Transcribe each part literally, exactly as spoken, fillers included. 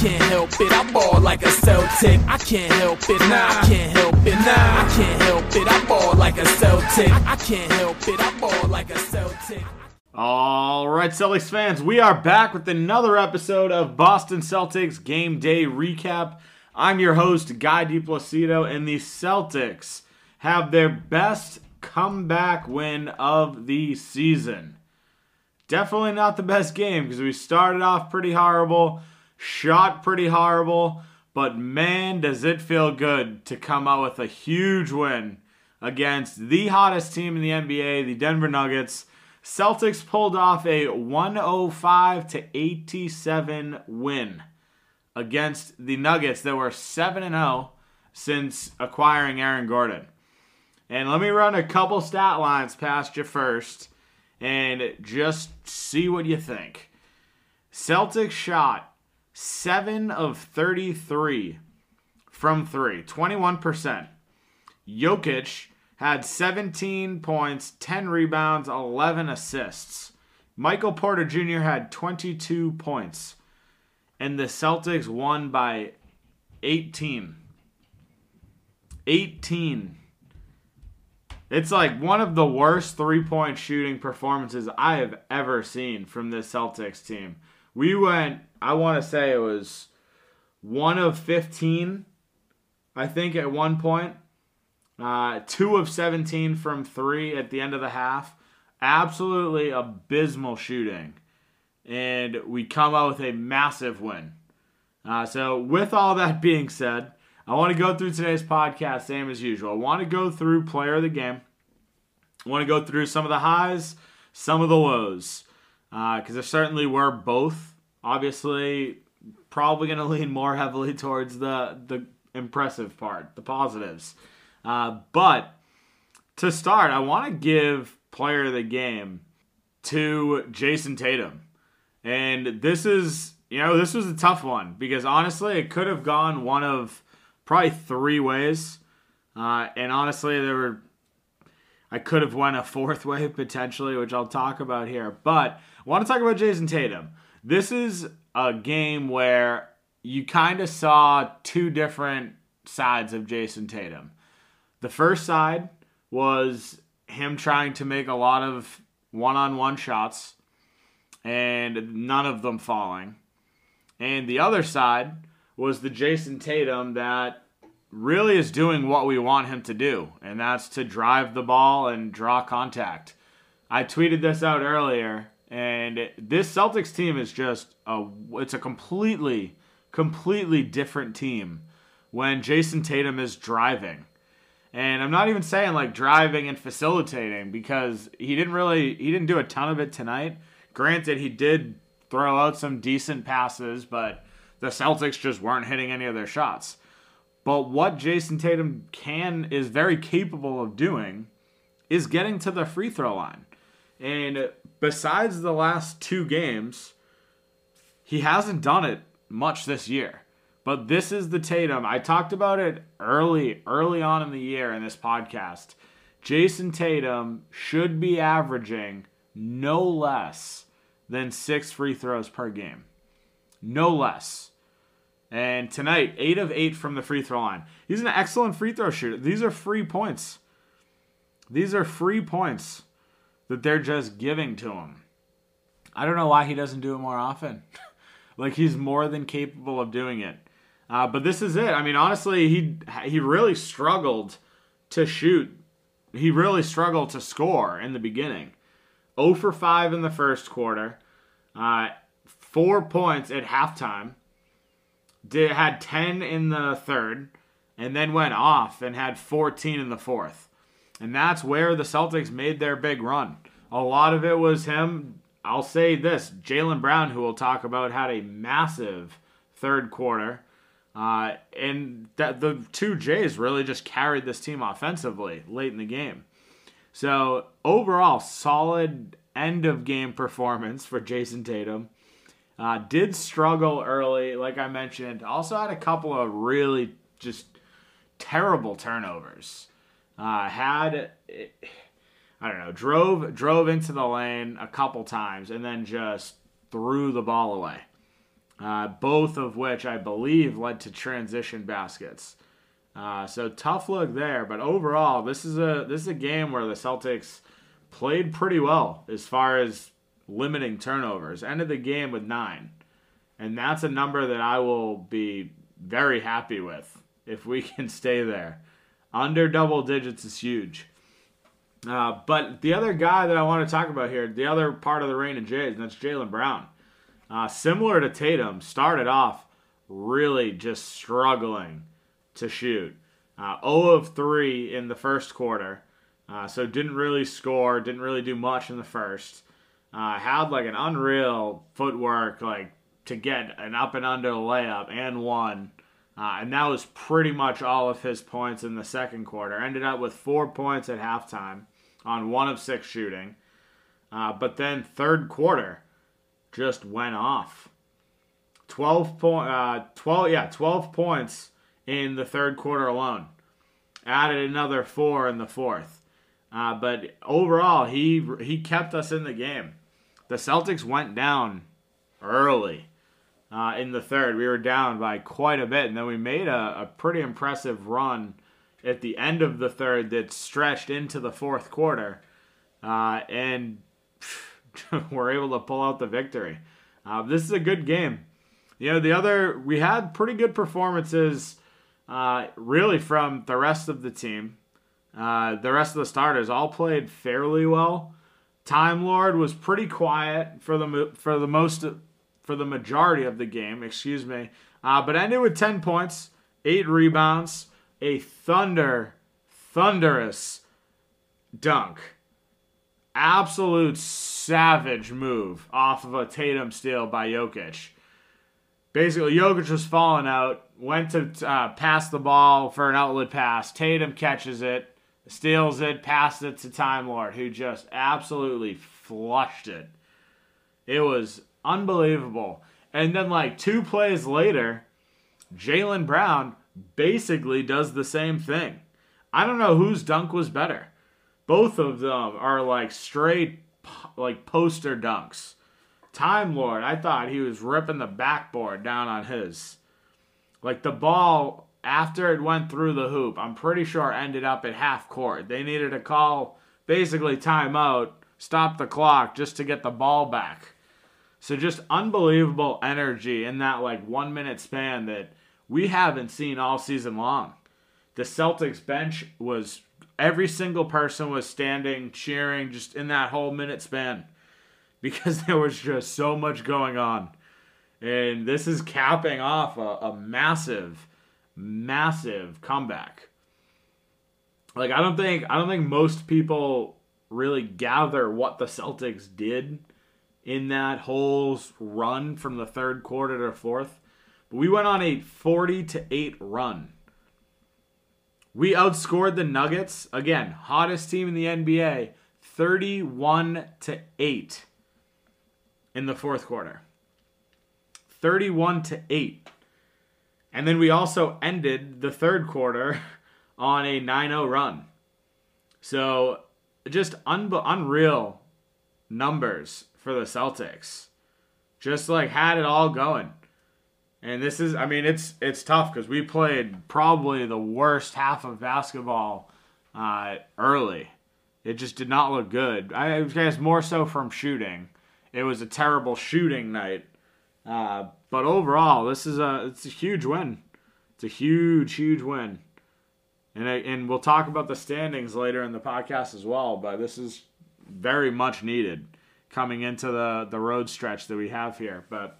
can't help it. I ball like a Celtic. I can't help it. Nah, I can't help it. Nah, I can't help it. I ball like a Celtic. I can't help it. I ball like a Celtic. All right, Celtics fans, we are back with another episode of Boston Celtics Game Day Recap. I'm your host, Guy DiPlacito, and the Celtics have their best comeback win of the season. Definitely not the best game because we started off pretty horrible, shot pretty horrible, but man, does it feel good to come out with a huge win against the hottest team in the N B A, the Denver Nuggets. Celtics pulled off a one oh five to eighty-seven win against the Nuggets that were seven and oh since acquiring Aaron Gordon. And let me run a couple stat lines past you first and just see what you think. Celtics shot seven of thirty-three from three, twenty-one percent. Jokic had seventeen points, ten rebounds, eleven assists. Michael Porter Junior had twenty-two points. And the Celtics won by eighteen. eighteen. It's like one of the worst three-point shooting performances I have ever seen from this Celtics team. We went, I want to say it was one of fifteen, I think, at one point. Uh, two of seventeen from three at the end of the half. Absolutely abysmal shooting. And we come out with a massive win. Uh, so with all that being said, I want to go through today's podcast, same as usual. I want to go through player of the game. I want to go through some of the highs, some of the lows. Because uh, there certainly were both. Obviously, probably going to lean more heavily towards the, the impressive part, the positives. Uh, but to start, I want to give player of the game to Jason Tatum. And this is, you know, this was a tough one because honestly, it could have gone one of probably three ways. Uh, and honestly, there were, I could have went a fourth way potentially, which I'll talk about here. But I want to talk about Jason Tatum. This is a game where you kind of saw two different sides of Jason Tatum. The first side was him trying to make a lot of one-on-one shots and none of them falling. And the other side was the Jason Tatum that really is doing what we want him to do, and that's to drive the ball and draw contact. I tweeted this out earlier, and this Celtics team is just a, it's a completely, completely different team when Jason Tatum is driving. And I'm not even saying like driving and facilitating because he didn't really, he didn't do a ton of it tonight. Granted, he did throw out some decent passes, but the Celtics just weren't hitting any of their shots. But what Jason Tatum can, is very capable of doing is getting to the free throw line. And besides the last two games, he hasn't done it much this year. But this is the Tatum. I talked about it early, early on in the year in this podcast. Jason Tatum should be averaging no less than six free throws per game. No less. And tonight, eight of eight from the free throw line. He's an excellent free throw shooter. These are free points. These are free points that they're just giving to him. I don't know why he doesn't do it more often. Like, he's more than capable of doing it. Uh, but this is it. I mean, honestly, he he really struggled to shoot. He really struggled to score in the beginning. oh for five in the first quarter. Uh, four points at halftime. Did, had ten in the third. And then went off and had fourteen in the fourth. And that's where the Celtics made their big run. A lot of it was him. I'll say this. Jaylen Brown, who we'll talk about, had a massive third quarter. Uh, and that the two Jays really just carried this team offensively late in the game. So overall, solid end of game performance for Jason Tatum. Uh, did struggle early, like I mentioned. Also had a couple of really just terrible turnovers. Uh, had, I don't know, drove drove into the lane a couple times and then just threw the ball away. uh, both of which I believe led to transition baskets. Uh, so tough look there, but overall, this is a this is a game where the Celtics played pretty well as far as limiting turnovers. Ended the game with nine, and that's a number that I will be very happy with if we can stay there. Under double digits is huge. Uh, but the other guy that I want to talk about here, the other part of the reign of Jays, and that's Jaylen Brown. Uh, similar to Tatum, started off really just struggling to shoot. Uh, zero of three in the first quarter, uh, so didn't really score, didn't really do much in the first. Uh, had like an unreal footwork like to get an up and under layup and one. Uh, and that was pretty much all of his points in the second quarter. Ended up with four points at halftime on one of six shooting. Uh, but then third quarter just went off. twelve, po- uh, twelve, yeah, twelve points in the third quarter alone. Added another four in the fourth. Uh, but overall, he he kept us in the game. The Celtics went down early. Uh, in the third, we were down by quite a bit, and then we made a, a pretty impressive run at the end of the third that stretched into the fourth quarter, uh, and pff, we're able to pull out the victory. Uh, this is a good game. You know, the other, we had pretty good performances uh, really from the rest of the team. Uh, the rest of the starters all played fairly well. Time Lord was pretty quiet for the for the most for the majority of the game, excuse me. Uh, but ended with ten points, eight rebounds, a thunder, thunderous dunk. Absolute savage move off of a Tatum steal by Jokic. Basically, Jokic was falling out, went to uh, pass the ball for an outlet pass. Tatum catches it, steals it, passes it to Time Lord, who just absolutely flushed it. It was unbelievable. And then like two plays later, Jaylen Brown basically does the same thing. I don't know whose dunk was better. Both of them are like straight like poster dunks. Time Lord, I thought he was ripping the backboard down on his. Like the ball, after it went through the hoop, I'm pretty sure ended up at half court. They needed to call basically timeout, stop the clock just to get the ball back. So just unbelievable energy in that like one minute span that we haven't seen all season long. The Celtics bench was, every single person was standing, cheering just in that whole minute span because there was just so much going on. And this is capping off a, a massive, massive comeback. Like I don't think, I don't think most people really gather what the Celtics did in that whole run from the third quarter to the fourth. But we went on a forty to eight run. We outscored the Nuggets, again, hottest team in the N B A, thirty-one to eight in the fourth quarter. thirty-one to eight. And then we also ended the third quarter on a nine oh run. So just un- unreal numbers for the Celtics. Just like had it all going. And this is, I mean, it's it's tough because we played probably the worst half of basketball uh, early. It just did not look good. I guess more so from shooting. It was a terrible shooting night. Uh, but overall, this is a it's a huge win. It's a huge, huge win. And I, and we'll talk about the standings later in the podcast as well. But this is very much needed coming into the, the road stretch that we have here. But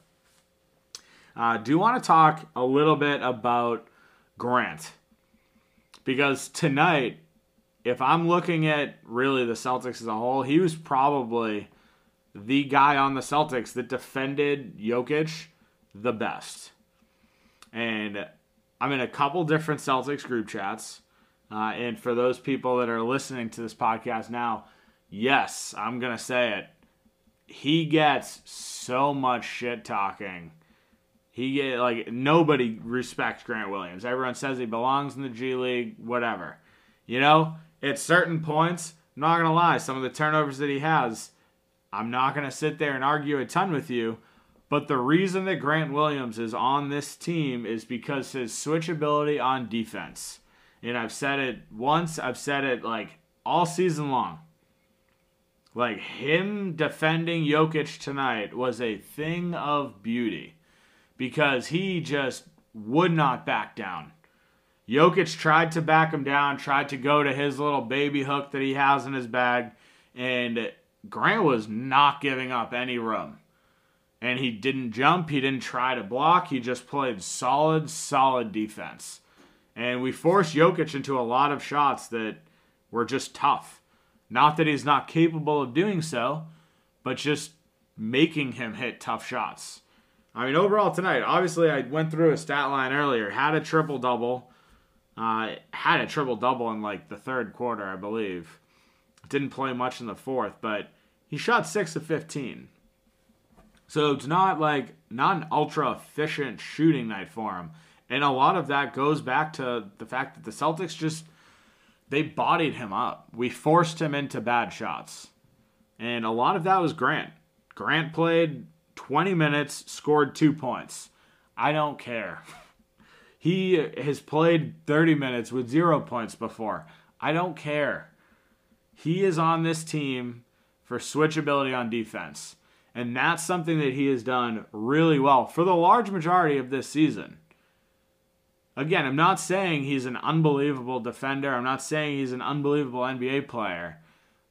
I uh, do want to talk a little bit about Grant. Because tonight, if I'm looking at really the Celtics as a whole, he was probably the guy on the Celtics that defended Jokic the best. And I'm in a couple different Celtics group chats. Uh, and for those people that are listening to this podcast now, yes, I'm going to say it. He gets so much shit talking. He get like nobody respects Grant Williams. Everyone says he belongs in the G League, whatever. You know, at certain points, I'm not gonna lie, some of the turnovers that he has, I'm not gonna sit there and argue a ton with you, But the reason that Grant Williams is on this team is because his switchability on defense. And I've said it once, I've said it like all season long. Like, him defending Jokic tonight was a thing of beauty because he just would not back down. Jokic tried to back him down, tried to go to his little baby hook that he has in his bag, and Grant was not giving up any room. And he didn't jump, he didn't try to block, he just played solid, solid defense. And we forced Jokic into a lot of shots that were just tough. Not that he's not capable of doing so, but just making him hit tough shots. I mean, overall tonight, obviously I went through a stat line earlier, had a triple-double, Uh, had a triple-double in, like, the third quarter, I believe. Didn't play much in the fourth, but he shot six of fifteen. So it's not, like, not an ultra-efficient shooting night for him. And a lot of that goes back to the fact that the Celtics just, they bodied him up. We forced him into bad shots. And a lot of that was Grant. Grant played twenty minutes, scored two points. I don't care. He has played thirty minutes with zero points before. I don't care. He is on this team for switchability on defense. And that's something that he has done really well for the large majority of this season. Again, I'm not saying he's an unbelievable defender. I'm not saying he's an unbelievable N B A player.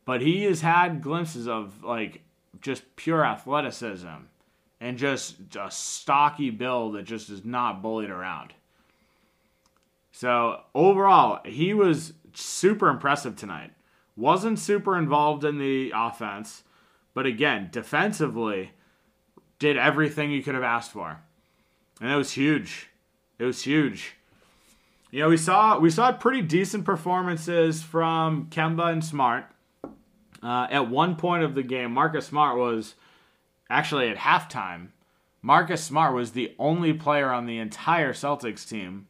But he has had glimpses of, like, just pure athleticism and just a stocky build that just is not bullied around. So, overall, he was super impressive tonight. Wasn't super involved in the offense, but again, defensively, did everything you could have asked for. And it was huge. It was huge. You know, we saw we saw pretty decent performances from Kemba and Smart. Uh, at one point of the game, Marcus Smart was, actually at halftime, Marcus Smart was the only player on the entire Celtics team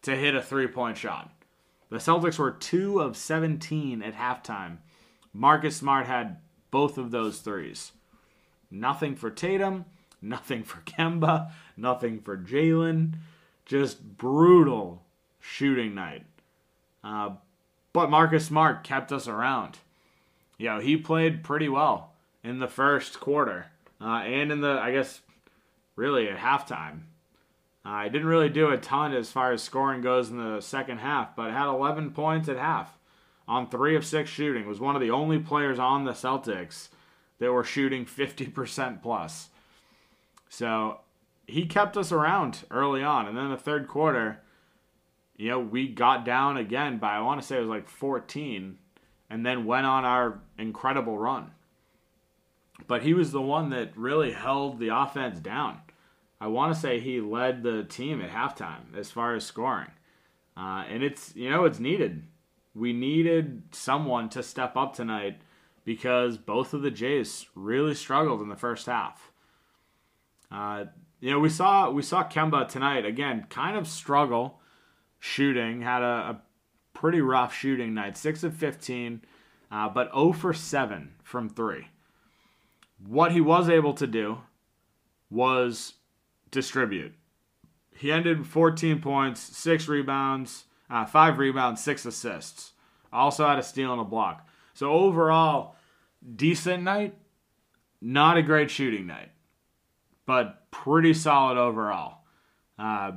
to hit a three-point shot. The Celtics were two of seventeen at halftime. Marcus Smart had both of those threes. Nothing for Tatum, nothing for Kemba, nothing for Jaylen. Just brutal shooting night. Uh, but Marcus Smart kept us around. You know, he played pretty well in the first quarter. Uh, and in the, I guess, really at halftime. I didn't really do a ton as far as scoring goes in the second half, but had eleven points at half on three of six shooting. Was one of the only players on the Celtics that were shooting fifty percent plus. So he kept us around early on. And then the third quarter, you know, we got down again by, I want to say it was like fourteen, and then went on our incredible run. But he was the one that really held the offense down. I want to say he led the team at halftime as far as scoring. Uh, and it's, you know, it's needed. We needed someone to step up tonight because both of the Jays really struggled in the first half. Uh, you know, we saw we saw Kemba tonight, again, kind of struggle shooting. Had a, a pretty rough shooting night, six of fifteen, uh, but zero for seven from three. What he was able to do was distribute. He ended with fourteen points, six rebounds, uh, five rebounds, six assists. Also had a steal and a block. So overall, decent night. Not a great shooting night, but pretty solid overall. Uh,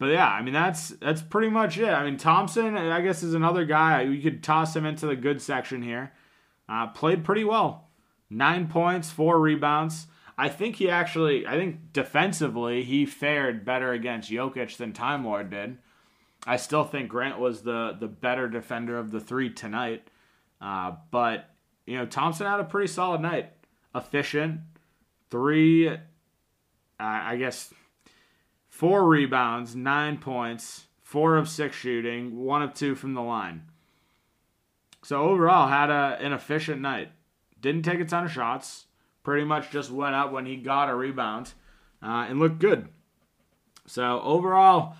but yeah, I mean, that's that's pretty much it. I mean, Thompson, I guess, is another guy. You could toss him into the good section here. Uh, played pretty well. Nine points, four rebounds. I think he actually, I think defensively, he fared better against Jokic than Time Lord did. I still think Grant was the, the better defender of the three tonight. Uh, but, you know, Thompson had a pretty solid night. Efficient. Three, uh, I guess, four rebounds, nine points, four of six shooting, one of two from the line. So overall, had a, an efficient night. Didn't take a ton of shots. Pretty much just went up when he got a rebound uh, and looked good. So overall,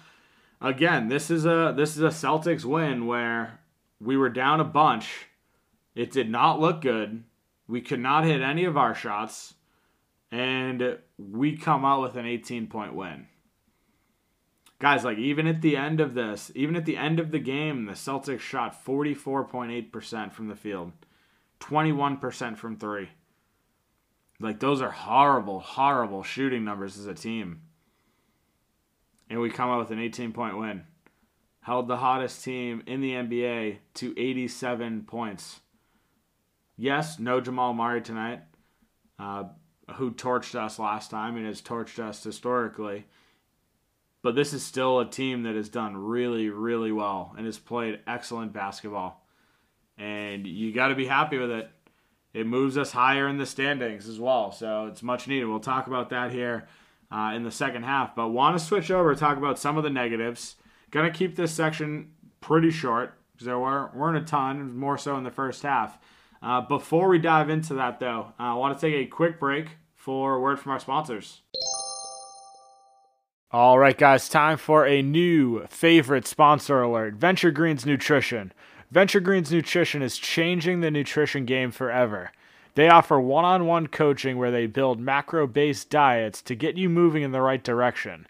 again, this is a this is a Celtics win where we were down a bunch. It did not look good. We could not hit any of our shots. and we come out with an eighteen-point win. Guys, like, even at the end of this, even at the end of the game, the Celtics shot forty-four point eight percent from the field, twenty-one percent from three. Like, those are horrible, horrible shooting numbers as a team. And we come out with an eighteen-point win. Held the hottest team in the N B A to eighty-seven points. Yes, no Jamal Murray tonight, uh, who torched us last time and has torched us historically. But this is still a team that has done really, really well and has played excellent basketball. And you got to be happy with it. It moves us higher in the standings as well, so it's much needed. We'll talk about that here uh, in the second half. But want to switch over and talk about some of the negatives. Going to keep this section pretty short because there weren't, weren't a ton, more so in the first half. Uh, before we dive into that, though, uh, I want to take a quick break for a word from our sponsors. All right, guys, time for a new favorite sponsor alert, Venture Greens Nutrition. Venture Greens Nutrition is changing the nutrition game forever. They offer one-on-one coaching where they build macro-based diets to get you moving in the right direction.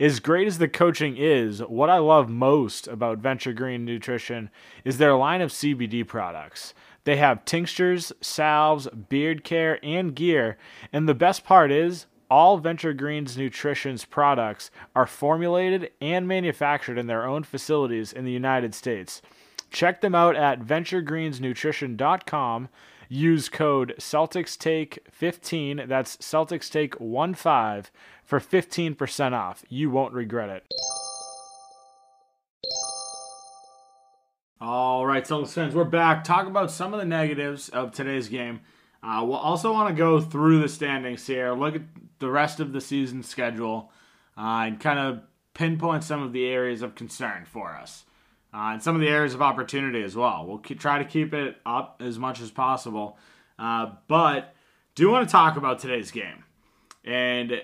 As great as the coaching is, what I love most about Venture Greens Nutrition is their line of C B D products. They have tinctures, salves, beard care, and gear, and the best part is all Venture Greens Nutrition's products are formulated and manufactured in their own facilities in the United States. Check them out at venture greens nutrition dot com. Use code Celtics Take fifteen, that's Celtics Take fifteen, for fifteen percent off. You won't regret it. All right, Celtics fans, we're back. Talk about some of the negatives of today's game. Uh, we'll also want to go through the standings here, look at the rest of the season schedule, uh, and kind of pinpoint some of the areas of concern for us. Uh, and some of the areas of opportunity as well. We'll keep, try to keep it up as much as possible. Uh, but do want to talk about today's game. And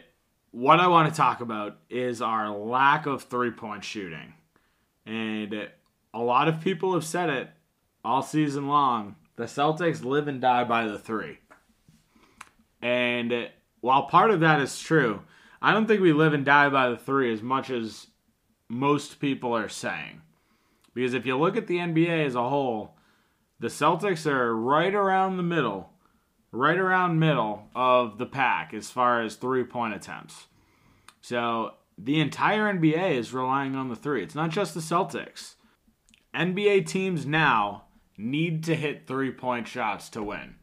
what I want to talk about is our lack of three-point shooting. And a lot of people have said it all season long. The Celtics live and die by the three. And while part of that is true, I don't think we live and die by the three as much as most people are saying. Because if you look at the N B A as a whole, the Celtics are right around the middle, right around middle of the pack as far as three-point attempts. So the entire N B A is relying on the three. It's not just the Celtics. N B A teams now need to hit three-point shots to win.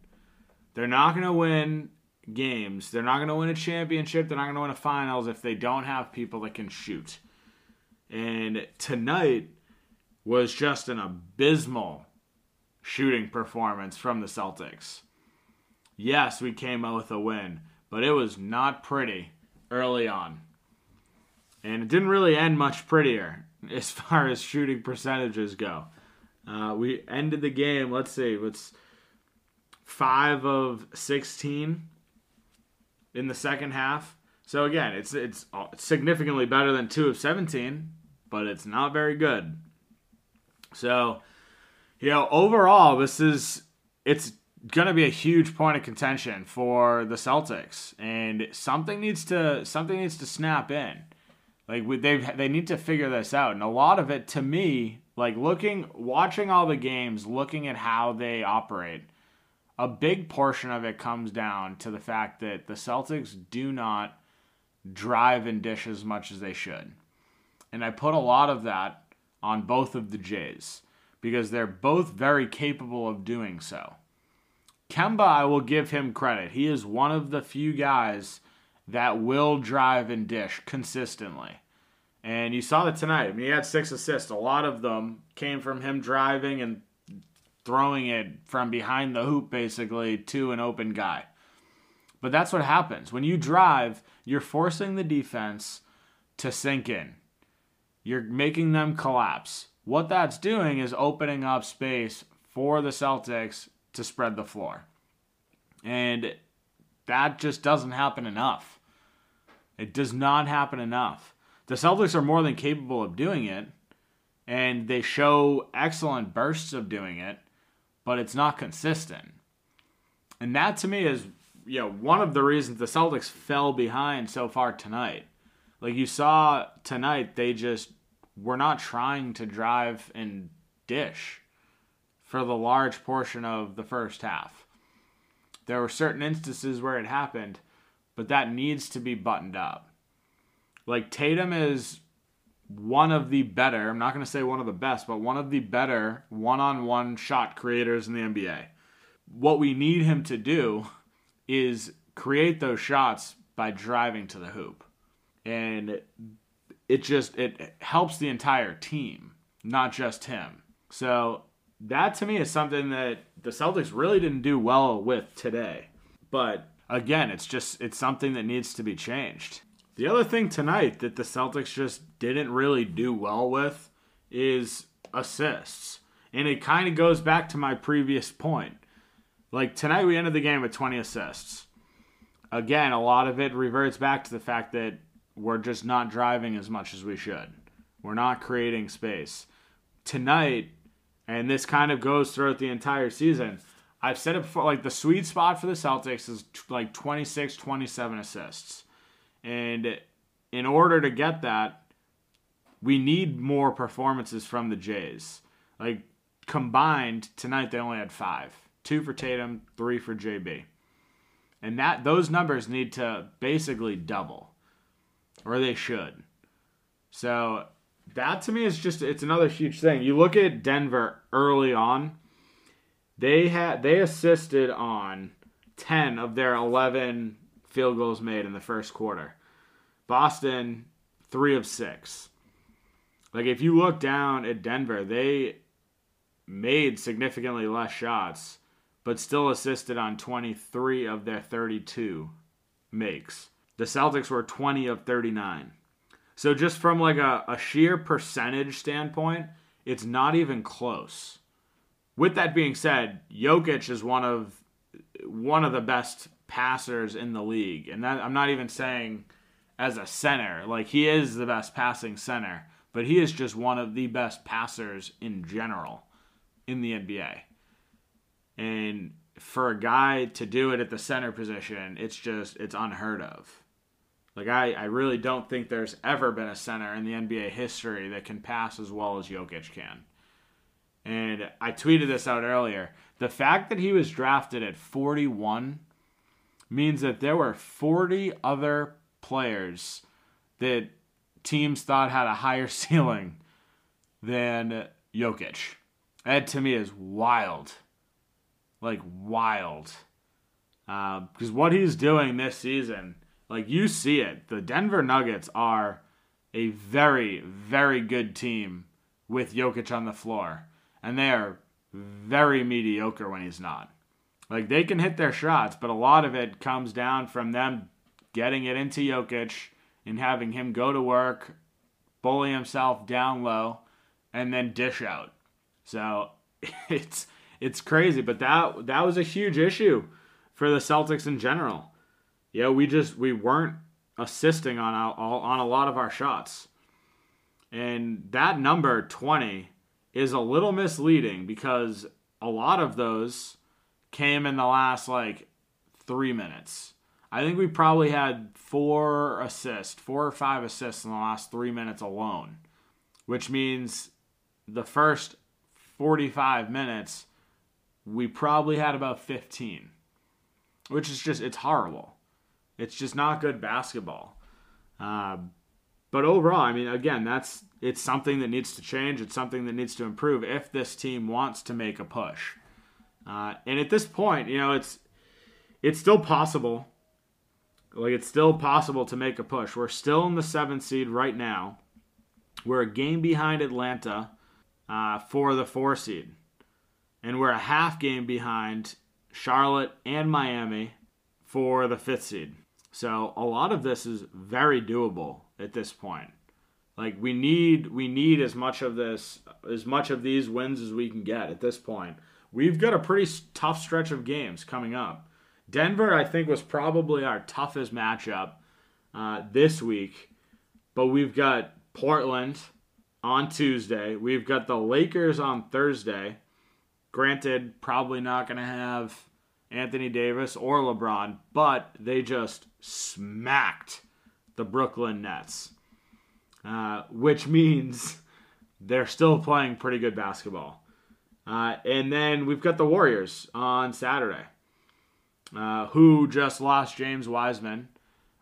They're not going to win games. They're not going to win a championship. They're not going to win a finals if they don't have people that can shoot. And tonight was just an abysmal shooting performance from the Celtics. Yes, we came out with a win, but it was not pretty early on. And it didn't really end much prettier as far as shooting percentages go. Uh, we ended the game, let's see, it's five of sixteen in the second half. So again, it's it's significantly better than two of seventeen, but it's not very good. So, you know, overall, this is, it's going to be a huge point of contention for the Celtics, and something needs to, something needs to snap in. Like, they they need to figure this out, and a lot of it, to me, like, looking, watching all the games, looking at how they operate, a big portion of it comes down to the fact that the Celtics do not drive and dish as much as they should. And I put a lot of that on both of the Jays, because they're both very capable of doing so. Kemba, I will give him credit. He is one of the few guys that will drive and dish consistently. And you saw that tonight. I mean, he had six assists. A lot of them came from him driving and throwing it from behind the hoop, basically, to an open guy. But that's what happens. When you drive, you're forcing the defense to sink in. You're making them collapse. What that's doing is opening up space for the Celtics to spread the floor. And that just doesn't happen enough. It does not happen enough. The Celtics are more than capable of doing it, and they show excellent bursts of doing it, but it's not consistent. And that, to me, is you know, one of the reasons the Celtics fell behind so far tonight. Like you saw tonight, they just were not trying to drive and dish for the large portion of the first half. There were certain instances where it happened, but that needs to be buttoned up. Like Tatum is one of the better, I'm not going to say one of the best, but one of the better one-on-one shot creators in the N B A. What we need him to do is create those shots by driving to the hoop. And it just, it helps the entire team, not just him. So that to me is something that the Celtics really didn't do well with today. But again, it's just, it's something that needs to be changed. The other thing tonight that the Celtics just didn't really do well with is assists. And it kind of goes back to my previous point. Like tonight we ended the game with twenty assists. Again, a lot of it reverts back to the fact that we're just not driving as much as we should. We're not creating space. Tonight, and this kind of goes throughout the entire season, I've said it before, like the sweet spot for the Celtics is t- like twenty-six, twenty-seven assists. And in order to get that, we need more performances from the Jays. Like combined, tonight they only had five. Two for Tatum, three for J B. And that those numbers need to basically double. Or they should. So that to me is just, it's another huge thing. You look at Denver early on. They had they assisted on ten of their eleven field goals made in the first quarter. Boston, three of six. Like if you look down at Denver, they made significantly less shots, but still assisted on twenty-three of their thirty-two makes. The Celtics were twenty of thirty-nine. So just from like a, a sheer percentage standpoint, it's not even close. With that being said, Jokic is one of one of the best passers in the league. And that, I'm not even saying as a center. Like he is the best passing center, but he is just one of the best passers in general in the N B A. And for a guy to do it at the center position, it's just, it's unheard of. Like I, I really don't think there's ever been a center in the N B A history that can pass as well as Jokic can. And I tweeted this out earlier. The fact that he was drafted at forty-one means that there were forty other players that teams thought had a higher ceiling than Jokic. That to me is wild. Like, wild. Uh, because what he's doing this season, like, you see it. The Denver Nuggets are a very, very good team with Jokic on the floor. And they are very mediocre when he's not. Like, they can hit their shots, but a lot of it comes down from them getting it into Jokic and having him go to work, bully himself down low, and then dish out. So, it's... It's crazy, but that that was a huge issue for the Celtics in general. Yeah, we just we weren't assisting on our, on a lot of our shots, and that number twenty is a little misleading because a lot of those came in the last like three minutes. I think we probably had four assists, four or five assists in the last three minutes alone, which means the first forty-five minutes. We probably had about fifteen, which is just, it's horrible. It's just not good basketball. Uh, but overall, I mean, again, that's, it's something that needs to change. It's something that needs to improve if this team wants to make a push. Uh, and at this point, you know, it's, it's still possible. Like it's still possible to make a push. We're still in the seventh seed right now. We're a game behind Atlanta uh, for the four seed. And we're a half game behind Charlotte and Miami for the fifth seed. So a lot of this is very doable at this point. Like we need we need as much of this, as much of these wins as we can get at this point. We've got a pretty tough stretch of games coming up. Denver, I think, was probably our toughest matchup uh, this week. But we've got Portland on Tuesday. We've got the Lakers on Thursday. Granted, probably not going to have Anthony Davis or LeBron, but they just smacked the Brooklyn Nets, uh, which means they're still playing pretty good basketball. Uh, and then we've got the Warriors on Saturday, uh, who just lost James Wiseman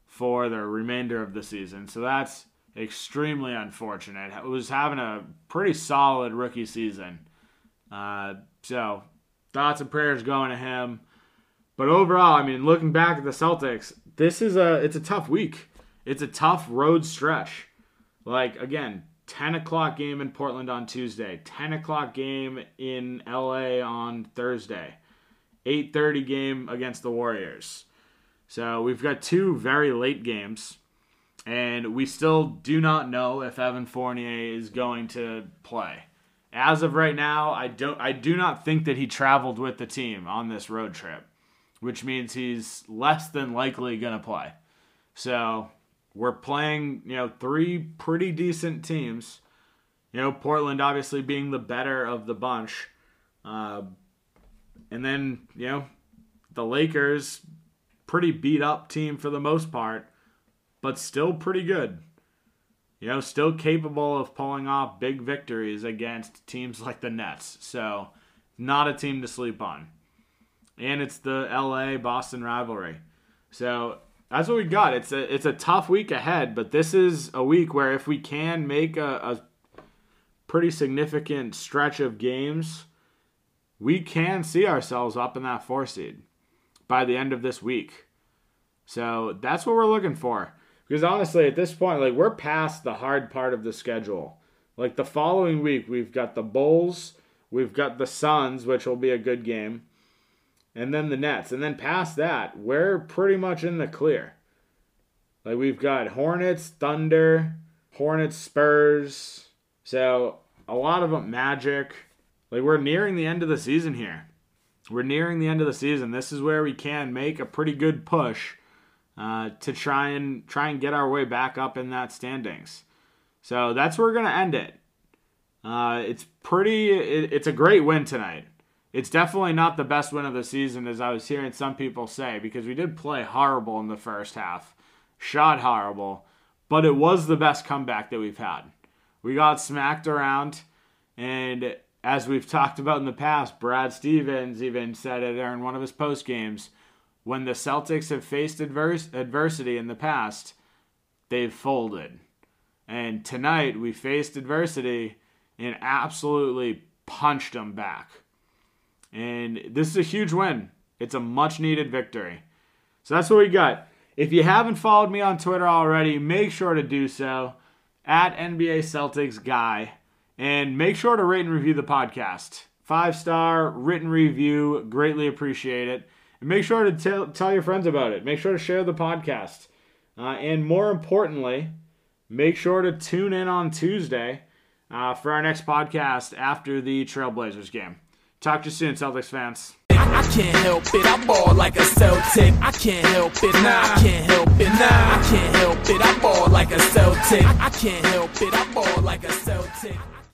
for the remainder of the season. So that's extremely unfortunate. It was having a pretty solid rookie season. Uh, so thoughts and prayers going to him. But overall, I mean, looking back at the Celtics, this is a it's a tough week. It's a tough road stretch. Like, again, ten o'clock game in Portland on Tuesday, ten o'clock game in L A on Thursday, eight thirty game against the Warriors. So we've got two very late games, and we still do not know if Evan Fournier is going to play. As of right now, I don't. I do not think that he traveled with the team on this road trip, which means he's less than likely going to play. So we're playing, you know, three pretty decent teams. You know, Portland obviously being the better of the bunch. Uh, and then, you know, the Lakers, pretty beat up team for the most part, but still pretty good. You know, still capable of pulling off big victories against teams like the Nets. So, not a team to sleep on. And it's the L A Boston rivalry. So, that's what we got. It's a it's a tough week ahead, but this is a week where if we can make a, a pretty significant stretch of games, we can see ourselves up in that four seed by the end of this week. So that's what we're looking for. Because honestly, at this point, like, we're past the hard part of the schedule. Like, the following week, we've got the Bulls, we've got the Suns, which will be a good game, and then the Nets. And then past that, we're pretty much in the clear. Like, we've got Hornets, Thunder, Hornets, Spurs. So, a lot of them, Magic. Like, we're nearing the end of the season here. We're nearing the end of the season. This is where we can make a pretty good push uh, to try and try and get our way back up in that standings. So, that's where we're going to end it. Uh, it's pretty... It, it's a great win tonight. It's definitely not the best win of the season, as I was hearing some people say, because we did play horrible in the first half, shot horrible, but it was the best comeback that we've had. We got smacked around, and as we've talked about in the past, Brad Stevens even said it there in one of his post games, when the Celtics have faced adverse adversity in the past, they've folded. And tonight, we faced adversity and absolutely punched them back. And this is a huge win. It's a much-needed victory. So that's what we got. If you haven't followed me on Twitter already, make sure to do so, at N B A Celtics Guy. And make sure to rate and review the podcast. Five-star written review. Greatly appreciate it. And make sure to tell, tell your friends about it. Make sure to share the podcast. Uh, and more importantly, make sure to tune in on Tuesday uh, for our next podcast after the Trailblazers game. Talk to you soon, Celtics fans. I can't help it, I ball like a Celtic. I can't help it, nah. I can't help it, nah. I can't help it, I ball like a Celtic. I can't help it, I ball like a Celtic.